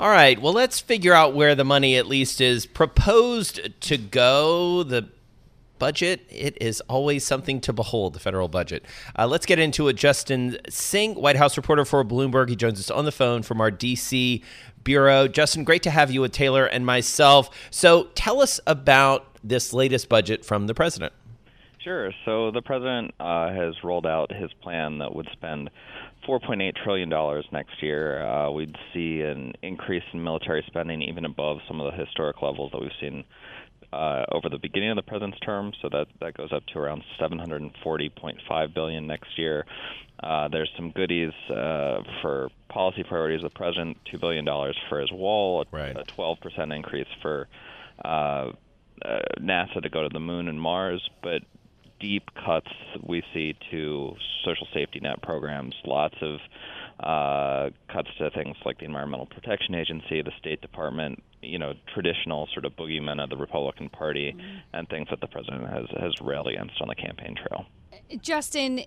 All right, well, let's figure out where the money at least is proposed to go. The budget, it is always something to behold, the federal budget. Let's get into it. Justin Sink, White House reporter for Bloomberg. He joins us on the phone from our D.C. bureau. Justin, great to have you with Taylor and myself. So tell us about this latest budget from the president. Sure. So the president has rolled out his plan that would spend $4.8 trillion next year. We'd see an increase in military spending even above some of the historic levels that we've seen over the beginning of the president's term. So that goes up to around $740.5 billion next year. There's some goodies for policy priorities of the president, $2 billion for his wall, a 12% increase for NASA to go to the moon and Mars, but deep cuts we see to social safety net programs, lots of cuts to things like the Environmental Protection Agency, the State Department, traditional sort of boogeymen of the Republican Party, and things that the president has railed against on the campaign trail. Justin,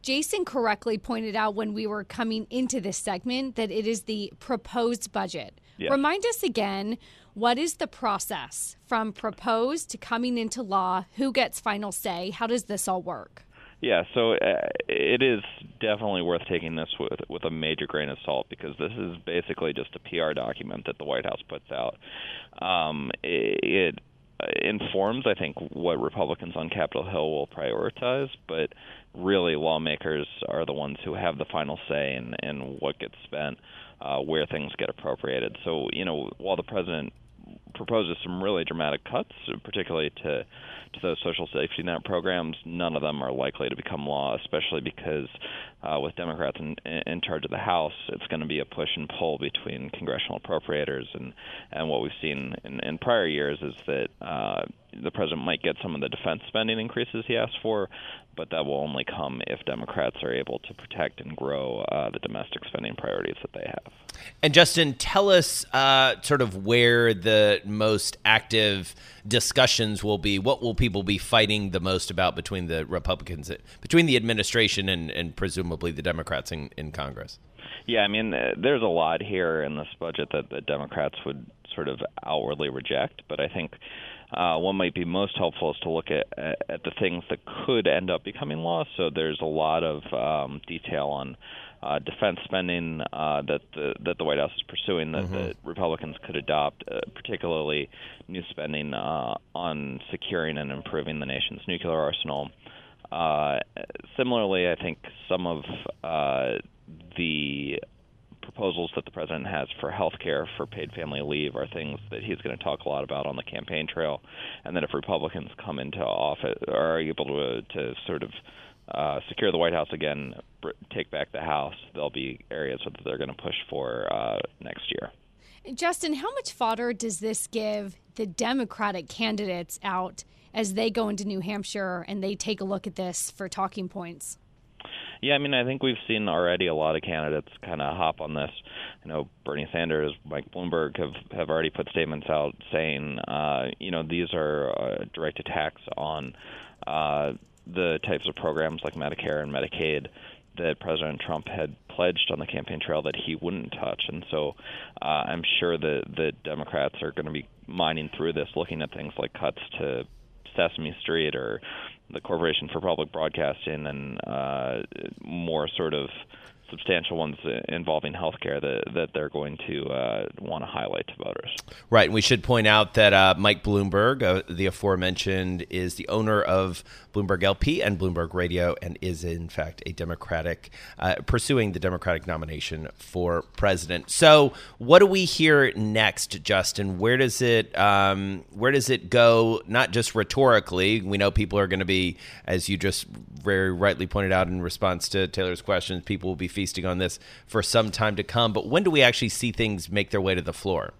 Jason correctly pointed out when we were coming into this segment that it is the proposed budget. Yeah. Remind us again, what is the process from proposed to coming into law? Who gets final say? How does this all work? Yeah, so it is definitely worth taking this with a major grain of salt, because this is basically just a PR document that the White House puts out. It informs, I think, what Republicans on Capitol Hill will prioritize, but really lawmakers are the ones who have the final say in what gets spent, where things get appropriated. So, while the president proposes some really dramatic cuts, particularly to those social safety net programs, none of them are likely to become law, especially because with Democrats in charge of the House, it's going to be a push and pull between congressional appropriators. And what we've seen in prior years is that the president might get some of the defense spending increases he asked for, but that will only come if Democrats are able to protect and grow the domestic spending priorities that they have. And Justin, tell us sort of where the most active discussions will be. What will people be fighting the most about between the Republicans, between the administration and presumably the Democrats in Congress? Yeah, I mean, there's a lot here in this budget that the Democrats would sort of outwardly reject, but I think what might be most helpful is to look at the things that could end up becoming law. So there's a lot of detail on defense spending that the White House is pursuing that the Republicans could adopt, particularly new spending on securing and improving the nation's nuclear arsenal. Similarly, I think some of the proposals that the president has for health care, for paid family leave, are things that he's going to talk a lot about on the campaign trail, and that if Republicans come into office or are able to sort of secure the White House again, take back the House, there'll be areas that they're going to push for next year. Justin, how much fodder does this give the Democratic candidates out as they go into New Hampshire and they take a look at this for talking points? Yeah, I mean, I think we've seen already a lot of candidates kind of hop on this. I know Bernie Sanders, Mike Bloomberg have already put statements out saying, these are direct attacks on the types of programs like Medicare and Medicaid that President Trump had pledged on the campaign trail that he wouldn't touch. And so I'm sure that the Democrats are going to be mining through this, looking at things like cuts to Sesame Street or the Corporation for Public Broadcasting, and more sort of substantial ones involving healthcare that they're going to want to highlight to voters. Right. And we should point out that Mike Bloomberg, the aforementioned, is the owner of Bloomberg LP and Bloomberg Radio, and is in fact a Democratic, pursuing the Democratic nomination for president. So what do we hear next, Justin? Where does it go? Not just rhetorically. We know people are going to be, as you just very rightly pointed out in response to Taylor's questions, people will be feasting on this for some time to come. But when do we actually see things make their way to the floor?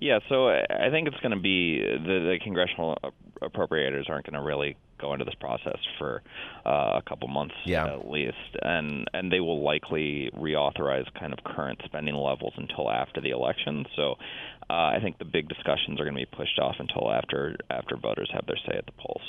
Yeah, so I think it's going to be the congressional appropriators aren't going to really go into this process for a couple months at least, and they will likely reauthorize kind of current spending levels until after the election. So I think the big discussions are going to be pushed off until after voters have their say at the polls.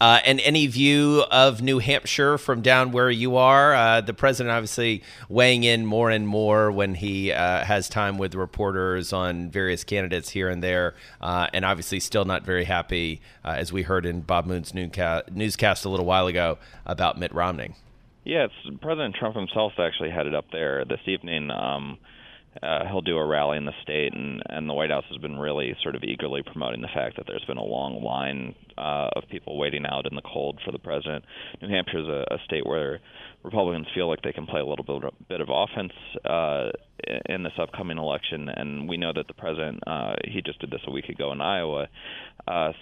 And any view of New Hampshire from down where you are? The president obviously weighing in more and more when he has time with reporters on various candidates here and there, and obviously still not very happy, as we heard in Bob Moon's newscast a little while ago about Mitt Romney. Yeah, it's President Trump himself actually headed up there this evening. He'll do a rally in the state, and the White House has been really sort of eagerly promoting the fact that there's been a long line of people waiting out in the cold for the president. New Hampshire is a state where Republicans feel like they can play a little bit of offense in this upcoming election, and we know that the president, he just did this a week ago in Iowa,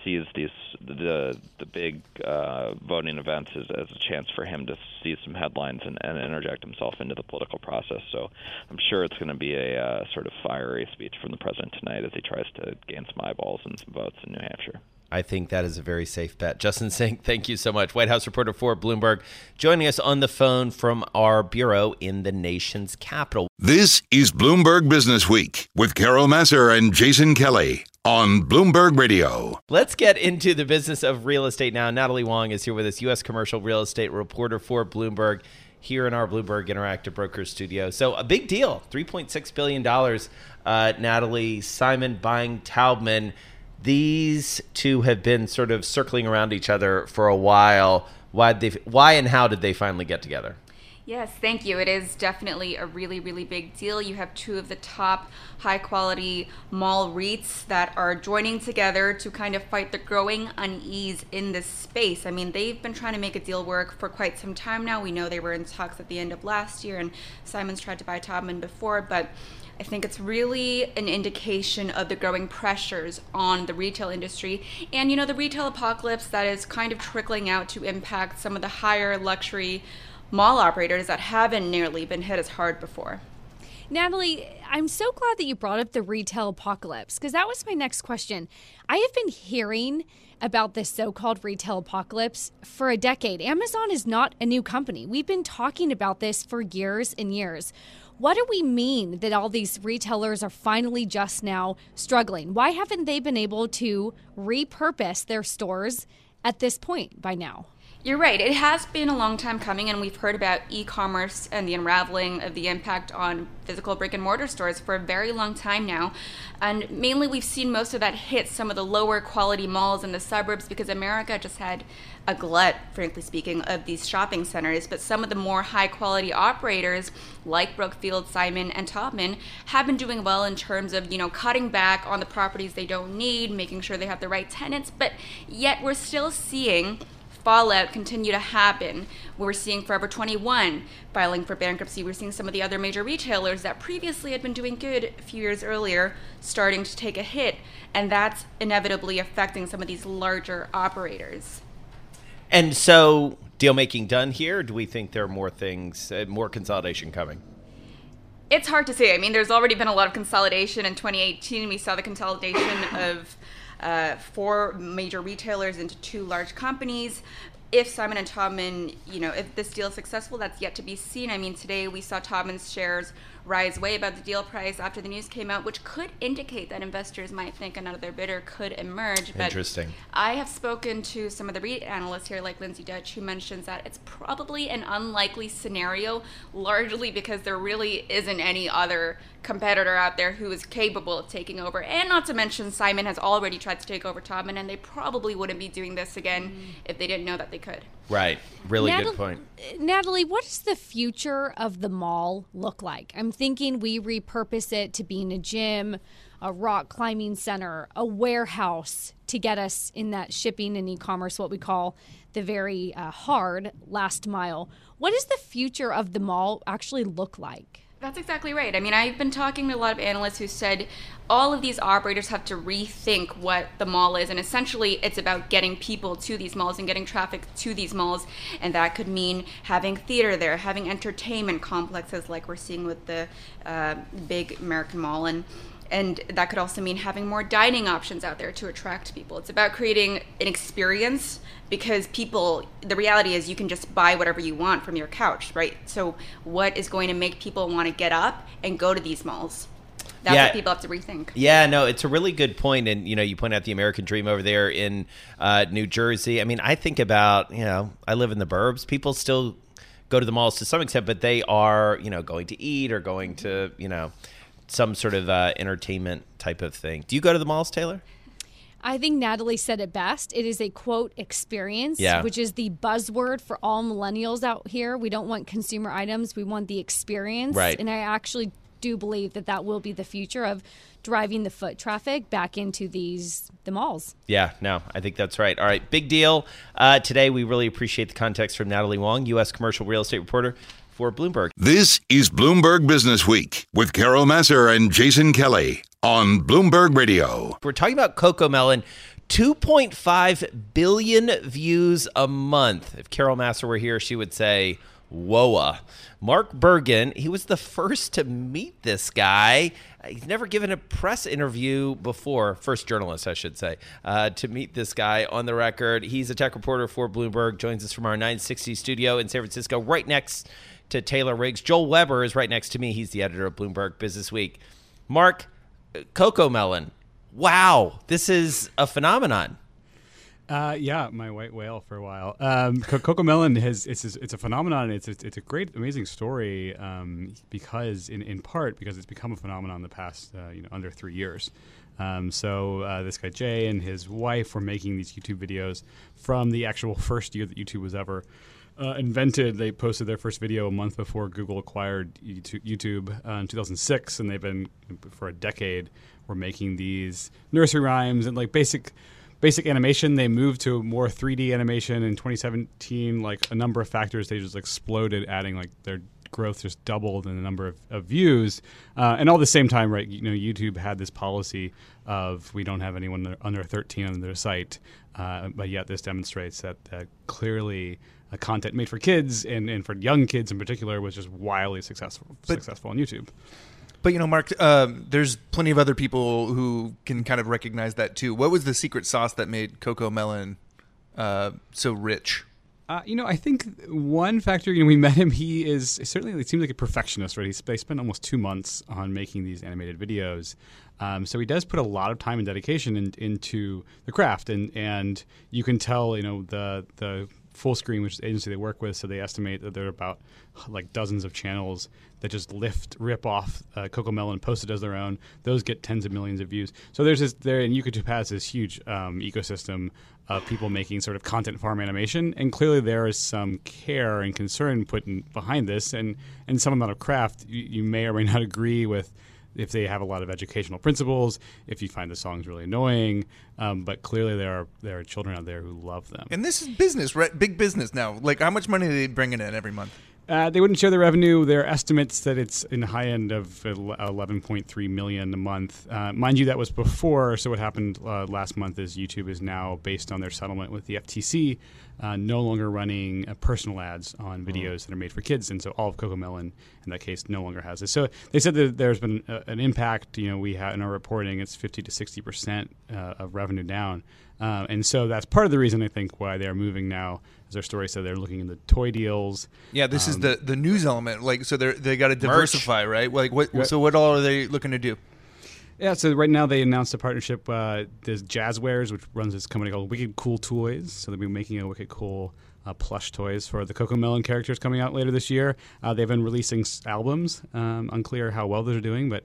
sees the big voting events as a chance for him to seize some headlines and interject himself into the political process. So I'm sure it's going to be a sort of fiery speech from the president tonight as he tries to gain some eyeballs and some votes in New Hampshire. I think that is a very safe bet. Justin Sink, thank you so much. White House reporter for Bloomberg, joining us on the phone from our bureau in the nation's capital. This is Bloomberg Businessweek with Carol Masser and Jason Kelly on Bloomberg Radio. Let's get into the business of real estate now. Natalie Wong is here with us, U.S. commercial real estate reporter for Bloomberg, here in our Bloomberg Interactive Brokers studio. So a big deal, $3.6 billion, Natalie, Simon buying Taubman. These two have been sort of circling around each other for a while. Why and how did they finally get together? Yes, thank you. It is definitely a really, really big deal. You have two of the top high-quality mall REITs that are joining together to kind of fight the growing unease in this space. I mean, they've been trying to make a deal work for quite some time now. We know they were in talks at the end of last year, and Simon's tried to buy Taubman before, but I think it's really an indication of the growing pressures on the retail industry and, you know, the retail apocalypse that is kind of trickling out to impact some of the higher luxury mall operators that haven't nearly been hit as hard before. Natalie, I'm so glad that you brought up the retail apocalypse, because that was my next question. I have been hearing about this so-called retail apocalypse for a decade. Amazon is not a new company. We've been talking about this for years and years. What do we mean that all these retailers are finally just now struggling? Why haven't they been able to repurpose their stores at this point by now? You're right. It has been a long time coming, and we've heard about e-commerce and the unraveling of the impact on physical brick and mortar stores for a very long time now. And mainly we've seen most of that hit some of the lower quality malls in the suburbs, because America just had a glut, frankly speaking, of these shopping centers. But some of the more high quality operators like Brookfield, Simon, and Taubman have been doing well in terms of, you know, cutting back on the properties they don't need, making sure they have the right tenants. But yet we're still seeing fallout continue to happen. We're seeing Forever 21 filing for bankruptcy. We're seeing some of the other major retailers that previously had been doing good a few years earlier starting to take a hit, and that's inevitably affecting some of these larger operators. And so, deal making done here? Do we think there are more things, more consolidation coming? It's hard to say. I mean, there's already been a lot of consolidation in 2018. We saw the consolidation of four major retailers into two large companies. If Simon and Taubman, you know, if this deal is successful, that's yet to be seen. I mean, today we saw Taubman's shares rise way above the deal price after the news came out, which could indicate that investors might think another bidder could emerge. But interesting. I have spoken to some of the REIT analysts here, like Lindsey Dutch, who mentions that it's probably an unlikely scenario, largely because there really isn't any other competitor out there who is capable of taking over. And not to mention, Simon has already tried to take over Taubman, and they probably wouldn't be doing this again if they didn't know that they could. Right. Really good point. Natalie, what does the future of the mall look like? I'm thinking we repurpose it to being a gym, a rock climbing center, a warehouse to get us in that shipping and e-commerce, what we call the very hard last mile. What does the future of the mall actually look like? That's exactly right. I mean, I've been talking to a lot of analysts who said all of these operators have to rethink what the mall is, and essentially it's about getting people to these malls and getting traffic to these malls, and that could mean having theater there, having entertainment complexes like we're seeing with the big American Mall, and And that could also mean having more dining options out there to attract people. It's about creating an experience, because people, the reality is you can just buy whatever you want from your couch, right? So what is going to make people want to get up and go to these malls? That's what people have to rethink. Yeah, no, it's a really good point. And, you know, you point out the American dream over there in New Jersey. I mean, I think about, you know, I live in the burbs. People still go to the malls to some extent, but they are, you know, going to eat or going to, you know, some sort of entertainment type of thing. Do you go to the malls, Taylor? I think Natalie said it best. It is a, quote, experience, which is the buzzword for all millennials out here. We don't want consumer items. We want the experience. Right. And I actually do believe that that will be the future of driving the foot traffic back into the malls. Yeah, no, I think that's right. All right, big deal. Today, we really appreciate the context from Natalie Wong, U.S. commercial real estate reporter for Bloomberg. This is Bloomberg Businessweek with Carol Masser and Jason Kelly on Bloomberg Radio. We're talking about Cocomelon, 2.5 billion views a month. If Carol Masser were here, she would say, whoa. Mark Bergen, he was the first to meet this guy. He's never given a press interview before, first journalist, I should say, to meet this guy on the record. He's a tech reporter for Bloomberg, joins us from our 960 studio in San Francisco, right next to Taylor Riggs. Joel Weber is right next to me. He's the editor of Bloomberg Businessweek. Mark, Cocomelon, wow, this is a phenomenon. Yeah, my white whale for a while. Cocomelon it's a phenomenon. It's a great, amazing story because in part because it's become a phenomenon in the past under 3 years. So this guy Jay and his wife were making these YouTube videos from the actual first year that YouTube was ever invented. They posted their first video a month before Google acquired YouTube in 2006, and they've been for a decade were making these nursery rhymes and like basic animation. They moved to more 3D animation in 2017. Like a number of factors, they just exploded, adding like their growth just doubled in the number of views. And all the same time, right, you know, YouTube had this policy of we don't have anyone under 13 on their site. But yet this demonstrates that clearly content made for kids and for young kids in particular was just wildly successful on YouTube. But, you know, Mark, there's plenty of other people who can kind of recognize that, too. What was the secret sauce that made Cocomelon so rich? I think one factor, we met him. He is certainly, it seems like a perfectionist, right? They spent almost 2 months on making these animated videos. So he does put a lot of time and dedication into the craft. And you can tell, the Full Screen, which is the agency they work with, so they estimate that there are about like dozens of channels that just rip off Cocomelon, post it as their own. Those get tens of millions of views. So there's and YouTube has this huge ecosystem of people making sort of content farm animation, and clearly there is some care and concern put behind this, and some amount of craft. You may or may not agree with if they have a lot of educational principles, if you find the songs really annoying, but clearly there are children out there who love them. And this is business, right? Big business now. Like, how much money are they bringing in every month? They wouldn't share the revenue. Their estimates that it's in the high end of $11.3 million a month. Mind you, that was before. So what happened last month is YouTube is now, based on their settlement with the FTC, no longer running personal ads on videos that are made for kids. And so all of Cocomelon, in that case, no longer has it. So they said that there's been an impact. We have in our reporting, it's 50 to 60% of revenue down. And so that's part of the reason, I think, why they're moving now. As their story said, they're looking into toy deals. Yeah, this is the news element. Like, so they got to diversify, right? Like, so what all are they looking to do? Yeah, so right now they announced a partnership. There's Jazzwares, which runs this company called Wicked Cool Toys. So they'll be making a Wicked Cool plush toys for the Cocomelon characters coming out later this year. They've been releasing albums. Unclear how well they're doing, but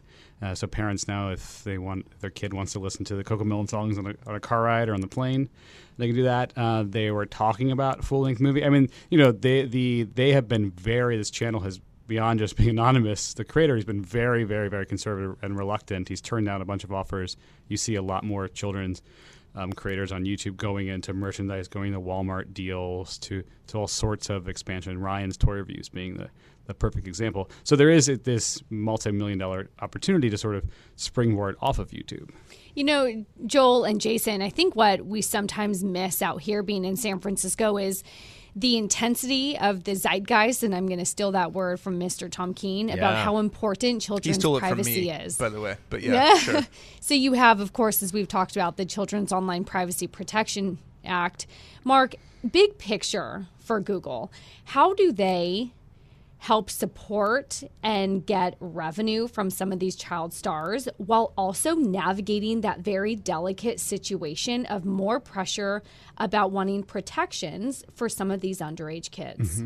so parents now, if they want, if their kid wants to listen to the Cocomelon songs on a car ride or on the plane, they can do that. They were talking about full-length movie. I mean, they have been very. This channel has, beyond just being anonymous, the creator has been very, very, very conservative and reluctant. He's turned down a bunch of offers. You see a lot more children's creators on YouTube going into merchandise, going to Walmart deals, to all sorts of expansion. Ryan's Toy Reviews being the perfect example. So there is this multi-million-dollar opportunity to sort of springboard off of YouTube. Joel and Jason, I think what we sometimes miss out here being in San Francisco is the intensity of the zeitgeist, and I'm going to steal that word from Mr. Tom Keene, about how important children's privacy is. By the way, but yeah, sure. So you have, of course, as we've talked about, the Children's Online Privacy Protection Act. Mark, big picture for Google, how do they help support and get revenue from some of these child stars while also navigating that very delicate situation of more pressure about wanting protections for some of these underage kids?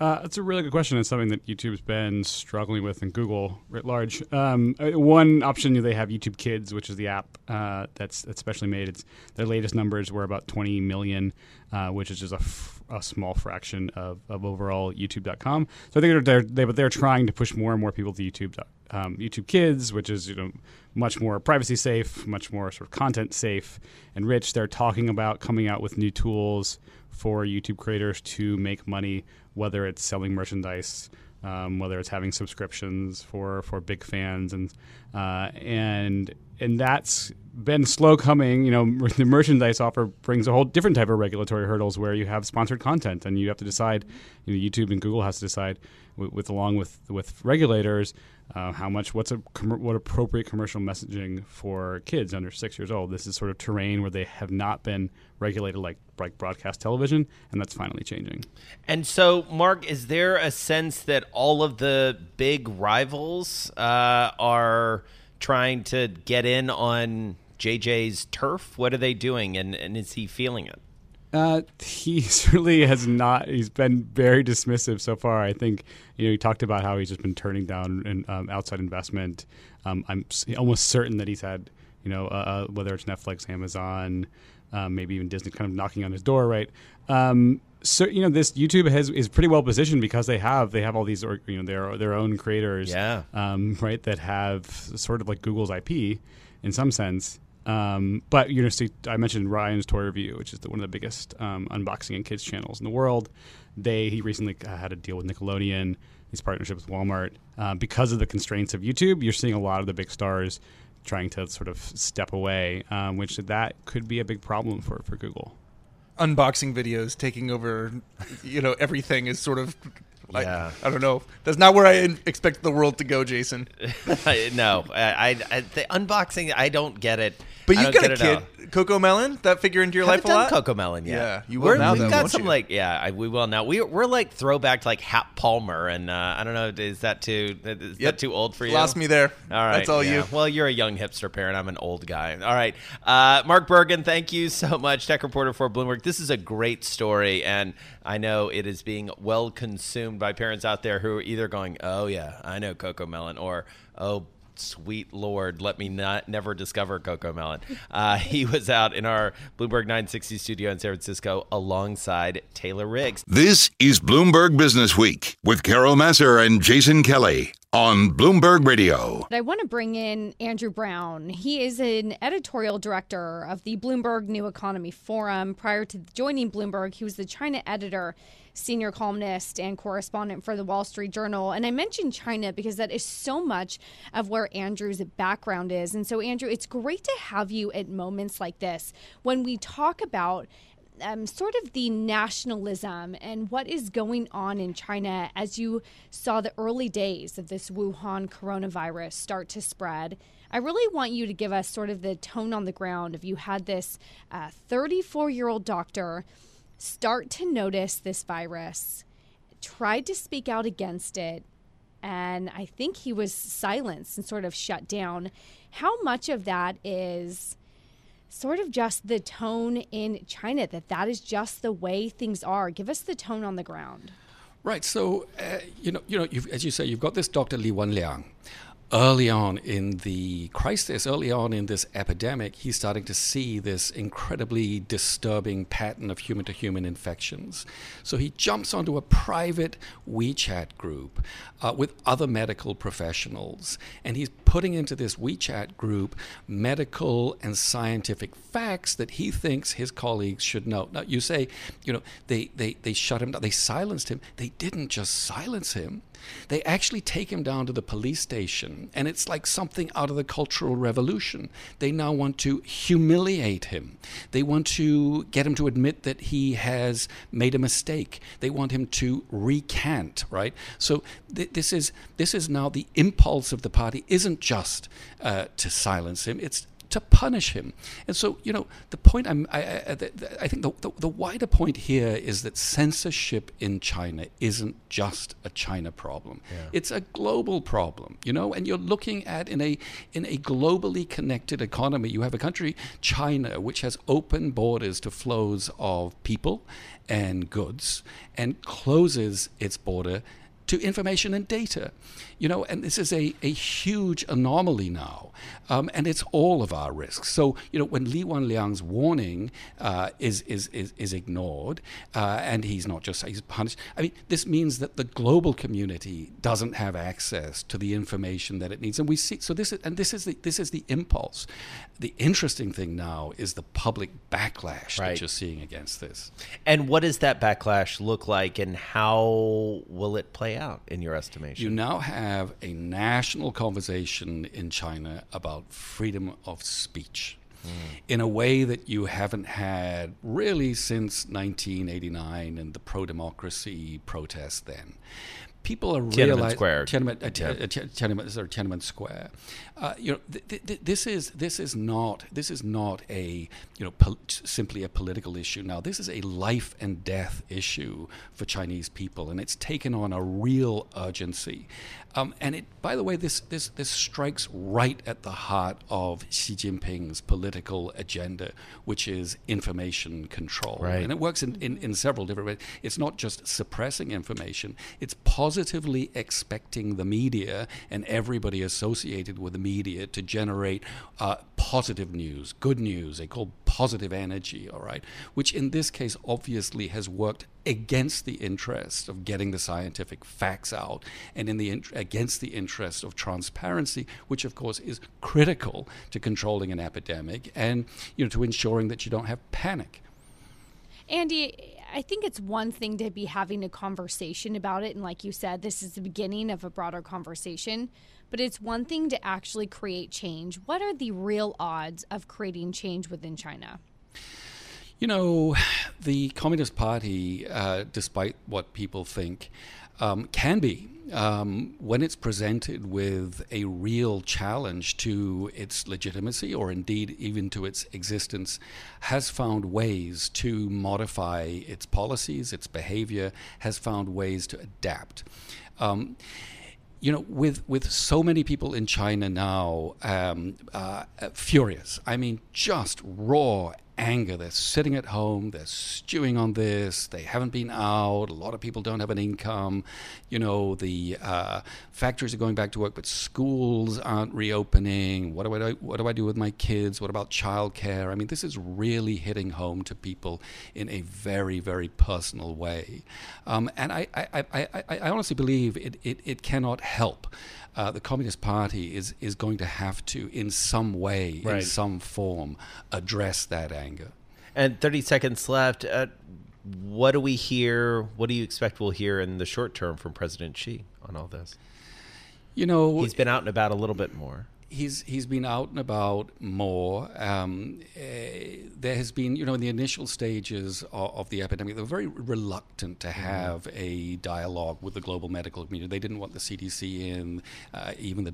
That's a really good question. It's something that YouTube's been struggling with and Google writ large. One option, they have YouTube Kids, which is the app that's specially made. It's, their latest numbers were about 20 million, which is just a small fraction of overall YouTube.com. So I think they're trying to push more and more people to YouTube. YouTube Kids, which is much more privacy safe, much more sort of content safe and rich. They're talking about coming out with new tools for YouTube creators to make money, whether it's selling merchandise, whether it's having subscriptions for big fans, and that's been slow coming. The merchandise offer brings a whole different type of regulatory hurdles where you have sponsored content, and you have to decide. YouTube and Google has to decide, along with regulators, how much what appropriate commercial messaging for kids under 6 years old. This is sort of terrain where they have not been regulated like broadcast television, and that's finally changing. And so, Mark, is there a sense that all of the big rivals are trying to get in on JJ's turf? What are they doing, and is he feeling it? He certainly has not. He's been very dismissive so far. I think he talked about how he's just been turning down outside investment. I'm almost certain that he's had whether it's Netflix, Amazon, maybe even Disney, kind of knocking on his door, right? So this YouTube is pretty well positioned because they have all these their own creators, right, that have sort of like Google's IP in some sense. But I mentioned Ryan's Toy Review, which is one of the biggest unboxing and kids channels in the world. He recently had a deal with Nickelodeon, his partnership with Walmart. Because of the constraints of YouTube, you're seeing a lot of the big stars trying to sort of step away, which that could be a big problem for Google. Unboxing videos taking over, everything is sort of. I don't know. That's not where I expect the world to go, Jason. No. The unboxing, I don't get it. But you've got a kid. Cocomelon, that figure into your life a lot? Cocomelon, yeah. You will now, though, won't you? We've got some, we will now. We're like throwback to Hap Palmer, and I don't know, is that too old for you? Lost me there. All right. That's all you. Well, you're a young hipster parent. I'm an old guy. All right. Mark Bergen, thank you so much, tech reporter for Bloomberg. This is a great story, and I know it is being well consumed by parents out there who are either going, oh, yeah, I know Cocomelon, or, oh, sweet Lord, let me never discover Cocomelon. He was out in our Bloomberg 960 studio in San Francisco alongside Taylor Riggs. This is Bloomberg Businessweek with Carol Masser and Jason Kelly on Bloomberg Radio. I want to bring in Andrew Brown. He is an editorial director of the Bloomberg New Economy Forum. Prior to joining Bloomberg, he was the China editor, senior columnist, and correspondent for The Wall Street Journal. And I mentioned China because that is so much of where Andrew's background is. And so, Andrew, it's great to have you at moments like this when we talk about sort of the nationalism and what is going on in China as you saw the early days of this Wuhan coronavirus start to spread. I really want you to give us sort of the tone on the ground. If you had this 34-year-old doctor start to notice this virus, tried to speak out against it, and I think he was silenced and sort of shut down. How much of that is sort of just the tone in China, that is just the way things are? Give us the tone on the ground. Right. So, as you say, you've got this Dr. Li Wenliang. Early on in the crisis, early on in this epidemic, he's starting to see this incredibly disturbing pattern of human-to-human infections. So he jumps onto a private WeChat group with other medical professionals, and he's putting into this WeChat group medical and scientific facts that he thinks his colleagues should know. Now, you say, they shut him down, they silenced him. They didn't just silence him. They actually take him down to the police station, and it's like something out of the Cultural Revolution. They now want to humiliate him. They want to get him to admit that he has made a mistake. They want him to recant, right? So this is now the impulse of the party isn't just to silence him, it's to punish him. And so, you know, the point I think the wider point here is that censorship in China isn't just a China problem. Yeah. It's a global problem, you know, and you're looking at in a globally connected economy. You have a country, China, which has open borders to flows of people and goods and closes its border to information and data, you know, and this is a huge anomaly now, and it's all of our risks. So, you know, when Li Wenliang's warning is ignored, and he's punished, I mean, this means that the global community doesn't have access to the information that it needs, and we see. So this is the impulse. The interesting thing now is the public backlash that you're seeing against this. And what does that backlash look like, and how will it play out in your estimation? You now have a national conversation in China about freedom of speech in a way that you haven't had really since 1989 and the pro-democracy protests then. People are realizing Tiananmen Square. You know, this is not simply a political issue now. This is a life and death issue for Chinese people, and it's taken on a real urgency. And it, by the way, this strikes right at the heart of Xi Jinping's political agenda, which is information control. Right. And it works in several different ways. It's not just suppressing information, it's positively expecting the media and everybody associated with the media to generate positive news, good news, they call positive energy, all right, which in this case obviously has worked against the interest of getting the scientific facts out and against the interest of transparency, which of course is critical to controlling an epidemic and, you know, to ensuring that you don't have panic. Andy, I think it's one thing to be having a conversation about it, and like you said, this is the beginning of a broader conversation, but it's one thing to actually create change. What are the real odds of creating change within China? You know, the Communist Party, despite what people think, can be, when it's presented with a real challenge to its legitimacy or indeed even to its existence, has found ways to modify its policies, its behavior, has found ways to adapt. You know, with so many people in China now furious, I mean, just raw anger. They're sitting at home, they're stewing on this, they haven't been out, a lot of people don't have an income, you know, the factories are going back to work, but schools aren't reopening. What do I do with my kids? What about childcare? I mean, this is really hitting home to people in a very, very personal way. And I honestly believe it cannot help. The Communist Party is going to have to, in some way, in some form, address that anger. And 30 seconds left. What do we hear? What do you expect we'll hear in the short term from President Xi on all this? You know, he's been out and about a little bit more. He's been out and about more. There has been, you know, in the initial stages of the epidemic, they were very reluctant to have a dialogue with the global medical community. They didn't want the CDC in, even the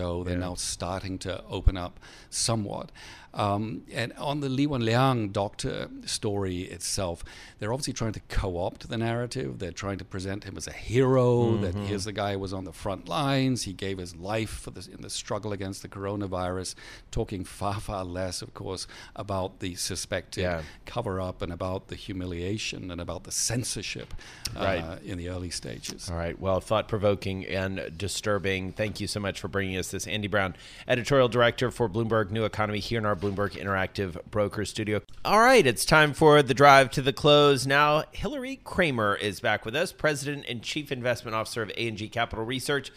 WHO. They're now starting to open up somewhat. And on the Li Wenliang doctor story itself, they're obviously trying to co-opt the narrative. They're trying to present him as a hero, that here's the guy who was on the front lines. He gave his life for this, in the struggle against the coronavirus, talking far, far less, of course, about the suspected cover-up and about the humiliation and about the censorship in the early stages. All right. Well, thought-provoking and disturbing. Thank you so much for bringing us this. Andy Brown, editorial director for Bloomberg New Economy here in our Bloomberg Interactive Broker Studio. All right, it's time for the drive to the close. Now, Hillary Kramer is back with us, president and chief investment officer of A&G Capital Research,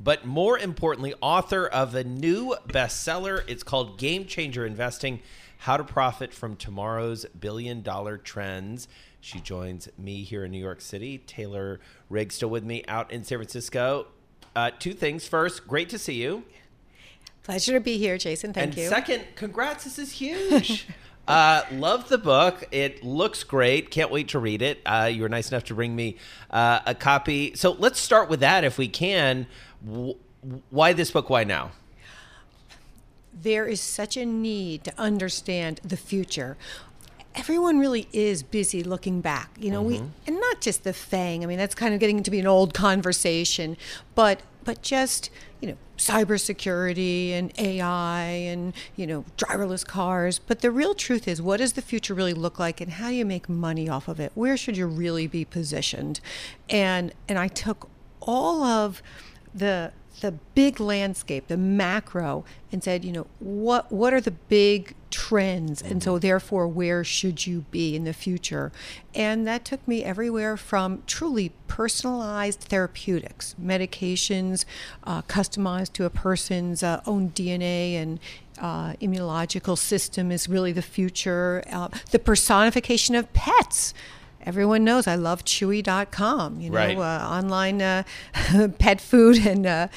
but more importantly, author of a new bestseller. It's called Game Changer Investing: How to Profit from Tomorrow's Billion-Dollar Trends. She joins me here in New York City. Taylor Riggs still with me out in San Francisco. Two things. First, great to see you. Pleasure to be here, Jason. Thank you. And second, congrats. This is huge. Love the book. It looks great. Can't wait to read it. You were nice enough to bring me a copy. So let's start with that if we can. Why this book? Why now? There is such a need to understand the future. Everyone really is busy looking back, you know, we, and not just the FANG. I mean, that's kind of getting to be an old conversation, but just, you know, cybersecurity and AI and, you know, driverless cars. But the real truth is, what does the future really look like, and how do you make money off of it? Where should you really be positioned? And I took all of the big landscape, the macro, and said, you know, what are the big trends? And so therefore, where should you be in the future? And that took me everywhere from truly personalized therapeutics, medications, customized to a person's own DNA and immunological system is really the future. The personification of pets. Everyone knows I love Chewy.com, you know, right. Online pet food and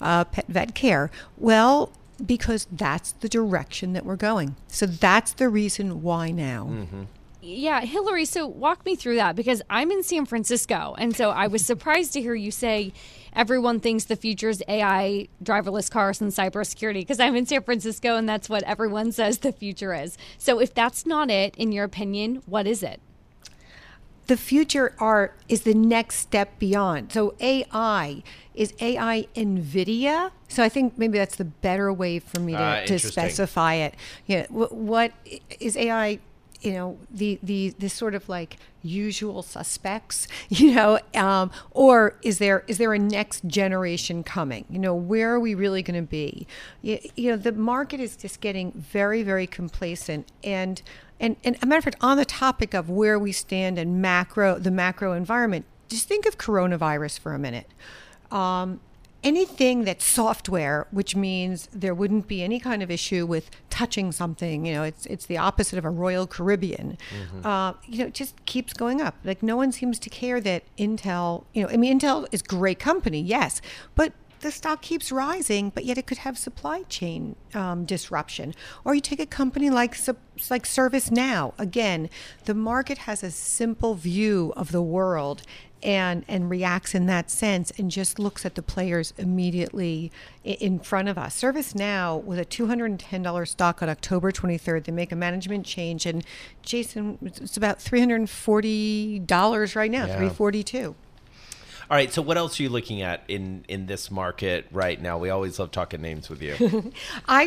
pet vet care. Well, because that's the direction that we're going. So that's the reason why now. Mm-hmm. Yeah, Hillary, so walk me through that, because I'm in San Francisco. And so I was surprised to hear you say everyone thinks the future is AI, driverless cars, and cybersecurity, because I'm in San Francisco and that's what everyone says the future is. So if that's not it, in your opinion, what is it? The future is the next step beyond. So AI, is AI NVIDIA? So I think maybe that's the better way for me to specify it. Yeah, what is AI, you know, the sort of like usual suspects, you know, or is there a next generation coming? You know, where are we really going to be? You know, the market is just getting very, very complacent. And a matter of fact, on the topic of where we stand and the macro environment, just think of coronavirus for a minute. Anything that's software, which means there wouldn't be any kind of issue with touching something, you know, it's the opposite of a Royal Caribbean, you know, it just keeps going up. Like, no one seems to care that Intel, you know, I mean, Intel is a great company, yes, but the stock keeps rising, but yet it could have supply chain disruption. Or you take a company like ServiceNow. Again, the market has a simple view of the world and reacts in that sense and just looks at the players immediately in front of us. ServiceNow was a $210 stock on October 23rd. They make a management change, and Jason, it's about $340 right now, yeah. $342. All right, so what else are you looking at in this market right now? We always love talking names with you. I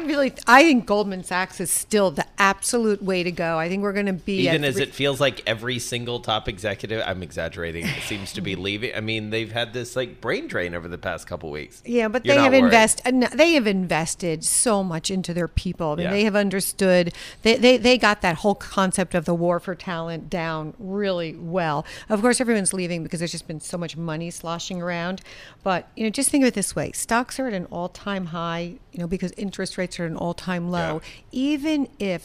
think Goldman Sachs is still the absolute way to go. I think we're going to be... Even as it feels like every single top executive, I'm exaggerating, seems to be leaving. I mean, they've had this like brain drain over the past couple weeks. Yeah, but they have invested so much into their people. I mean, they have understood, they got that whole concept of the war for talent down really well. Of course, everyone's leaving because there's just been so much money sloshing around, but you know, just think of it this way: stocks are at an all-time high, you know, because interest rates are at an all-time low. Yeah. Even if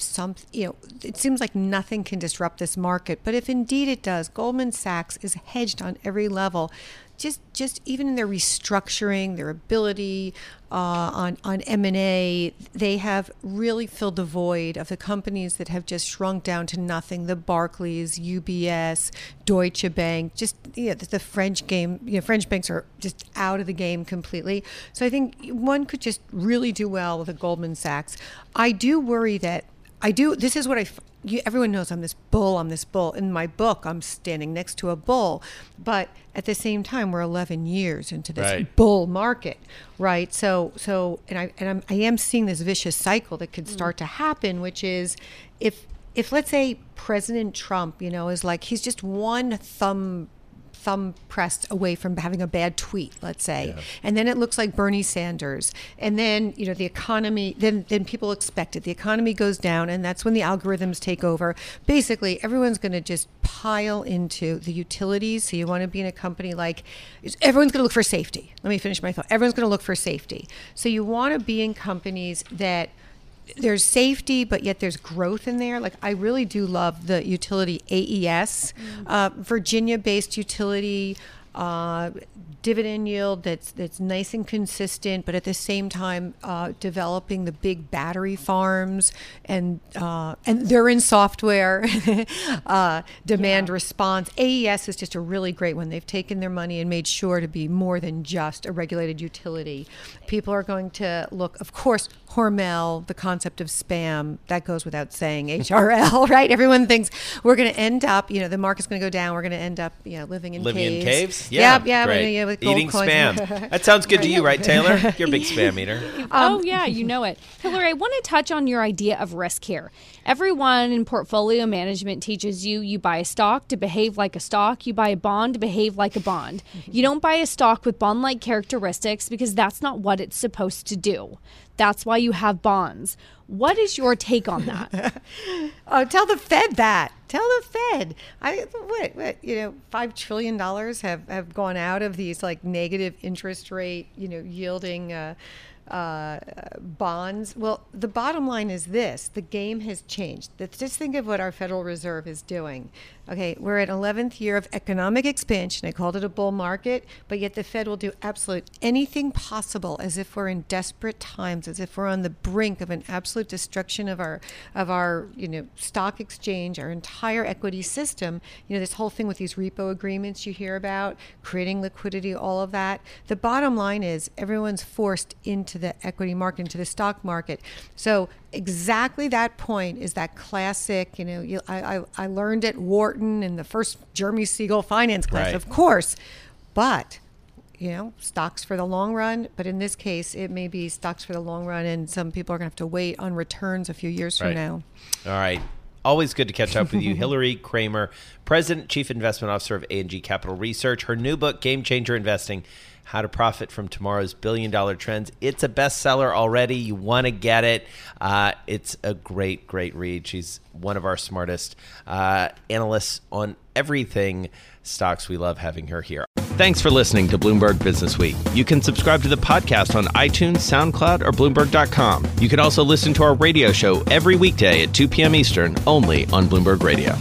you know, it seems like nothing can disrupt this market, but if indeed it does, Goldman Sachs is hedged on every level. Just even in their restructuring, their ability on M&A, they have really filled the void of the companies that have just shrunk down to nothing. The Barclays, UBS, Deutsche Bank, just, you know, the French game. You know, French banks are just out of the game completely. So I think one could just really do well with a Goldman Sachs. I do worry that this is what everyone knows I'm this bull. In my book, I'm standing next to a bull. But at the same time, we're 11 years into this bull market, right? So I am seeing this vicious cycle that could start to happen, which is if let's say President Trump, you know, is like, he's just one thumb pressed away from having a bad tweet, let's say. Yeah. And then it looks like Bernie Sanders. And then, you know, the economy, then people expect it. The economy goes down, and that's when the algorithms take over. Basically, everyone's going to just pile into the utilities. So you want to be in a company like, everyone's going to look for safety. Let me finish my thought. Everyone's going to look for safety. So you want to be in companies that there's safety, but yet there's growth in there. Like, I really do love the utility AES, Virginia-based utility, dividend yield that's nice and consistent, but at the same time developing the big battery farms, and they're in software, demand response. AES is just a really great one. They've taken their money and made sure to be more than just a regulated utility. People are going to look, of course, Hormel, the concept of spam, that goes without saying, HRL, right? Everyone thinks we're going to end up, you know, the market's going to go down. We're going to end up, you know, living in caves. Yeah, yeah, right. With gold eating coins. Spam. That sounds good to you, right, Taylor? You're a big spam eater. Oh, yeah, you know it. Hillary, I want to touch on your idea of risk here. Everyone in portfolio management teaches you, you buy a stock to behave like a stock, you buy a bond to behave like a bond. You don't buy a stock with bond-like characteristics because that's not what it's supposed to do. That's why you have bonds. What is your take on that? Oh, tell the Fed that. Tell the Fed. $5 trillion have gone out of these like negative interest rate, yielding bonds. Well, the bottom line is this: the game has changed. Let's just think of what our Federal Reserve is doing. Okay, we're at 11th year of economic expansion. I called it a bull market, but yet the Fed will do absolute anything possible, as if we're in desperate times, as if we're on the brink of an absolute destruction of our stock exchange, our entire equity system. This whole thing with these repo agreements you hear about, creating liquidity, all of that. The bottom line is everyone's forced into the equity market, into the stock market. So exactly that point is that classic, I learned at Wharton in the first Jeremy Siegel finance class, right, of course, but stocks for the long run. But in this case, it may be stocks for the long run, and some people are going to have to wait on returns a few years from now. All right. Always good to catch up with you. Hillary Kramer, President, Chief Investment Officer of A&G Capital Research. Her new book, Game Changer Investing, How to Profit from Tomorrow's Billion-Dollar Trends. It's a bestseller already. You want to get it. It's a great, great read. She's one of our smartest analysts on everything stocks. We love having her here. Thanks for listening to Bloomberg Businessweek. You can subscribe to the podcast on iTunes, SoundCloud, or Bloomberg.com. You can also listen to our radio show every weekday at 2 p.m. Eastern, only on Bloomberg Radio.